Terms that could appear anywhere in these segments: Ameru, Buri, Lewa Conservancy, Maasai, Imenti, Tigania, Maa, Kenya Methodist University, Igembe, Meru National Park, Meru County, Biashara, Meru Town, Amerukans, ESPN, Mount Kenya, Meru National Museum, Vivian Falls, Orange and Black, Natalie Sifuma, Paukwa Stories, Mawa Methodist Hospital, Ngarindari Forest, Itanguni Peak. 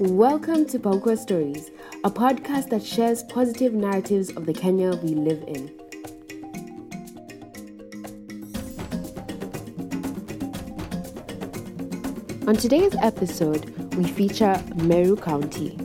Welcome to Paukwa Stories, a podcast that shares positive narratives of the Kenya we live in. On today's episode, we feature Meru County.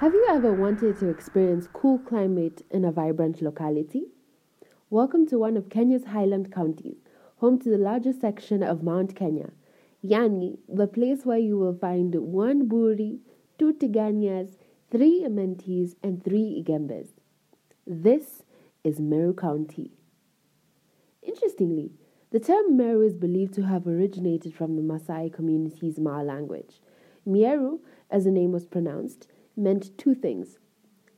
Have you ever wanted to experience cool climate in a vibrant locality? Welcome to one of Kenya's highland counties, home to the largest section of Mount Kenya. Yani, the place where you will find one Buri, two Tiganias, three Imentis, and three Igembes. This is Meru County. Interestingly, the term Meru is believed to have originated from the Maasai community's Maa language. Meru, as the name was pronounced, meant two things.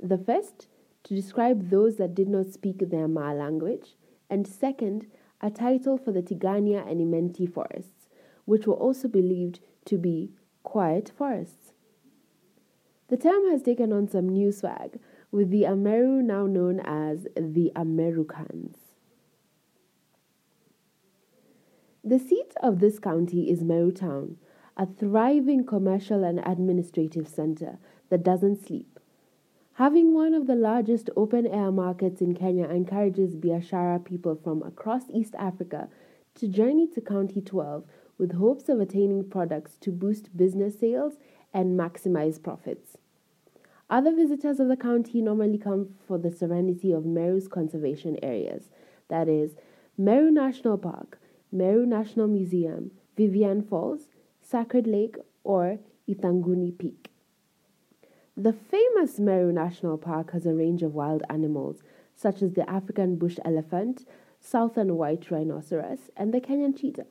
The first, to describe those that did not speak their Maa language, and second, a title for the Tigania and Imenti forests, which were also believed to be quiet forests. The term has taken on some new swag, with the Ameru now known as the Amerukans. The seat of this county is Meru Town, a thriving commercial and administrative center that doesn't sleep. Having one of the largest open-air markets in Kenya encourages Biashara people from across East Africa to journey to County 12 with hopes of attaining products to boost business sales and maximize profits. Other visitors of the county normally come for the serenity of Meru's conservation areas, that is, Meru National Park, Meru National Museum, Vivian Falls, Sacred Lake, or Itanguni Peak. The famous Meru National Park has a range of wild animals, such as the African bush elephant, southern white rhinoceros, and the Kenyan cheetah,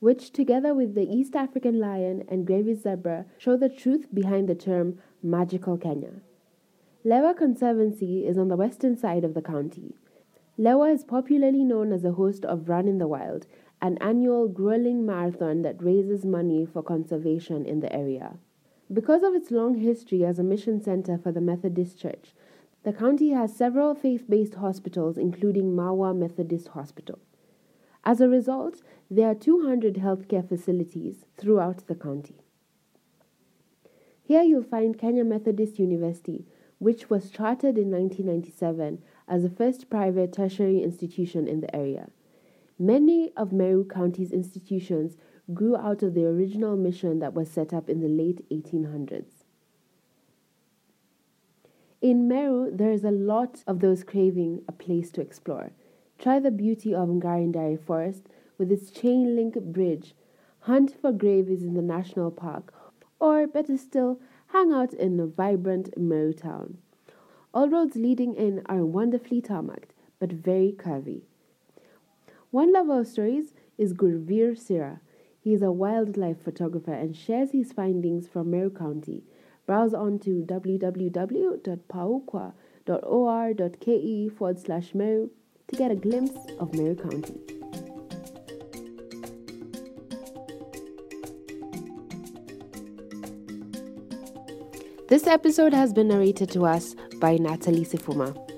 which together with the East African lion and Gurvir zebra show the truth behind the term magical Kenya. Lewa Conservancy is on the western side of the county. Lewa is popularly known as the host of Run in the Wild, an annual grueling marathon that raises money for conservation in the area. Because of its long history as a mission center for the Methodist Church, the county has several faith-based hospitals, including Mawa Methodist Hospital. As a result, there are 200 healthcare facilities throughout the county. Here you'll find Kenya Methodist University, which was chartered in 1997 as the first private tertiary institution in the area. Many of Meru County's institutions grew out of the original mission that was set up in the late 1800s. In Meru, there is a lot of those craving a place to explore. Try the beauty of Ngarindari Forest with its chain-link bridge, hunt for graves in the national park, or better still, hang out in a vibrant Meru Town. All roads leading in are wonderfully tarmacked, but very curvy. One lover of stories is Gurvir Sira. He is a wildlife photographer and shares his findings from Meru County. Browse on to www.paukwa.or.ke/Meru to get a glimpse of Meru County. This episode has been narrated to us by Natalie Sifuma.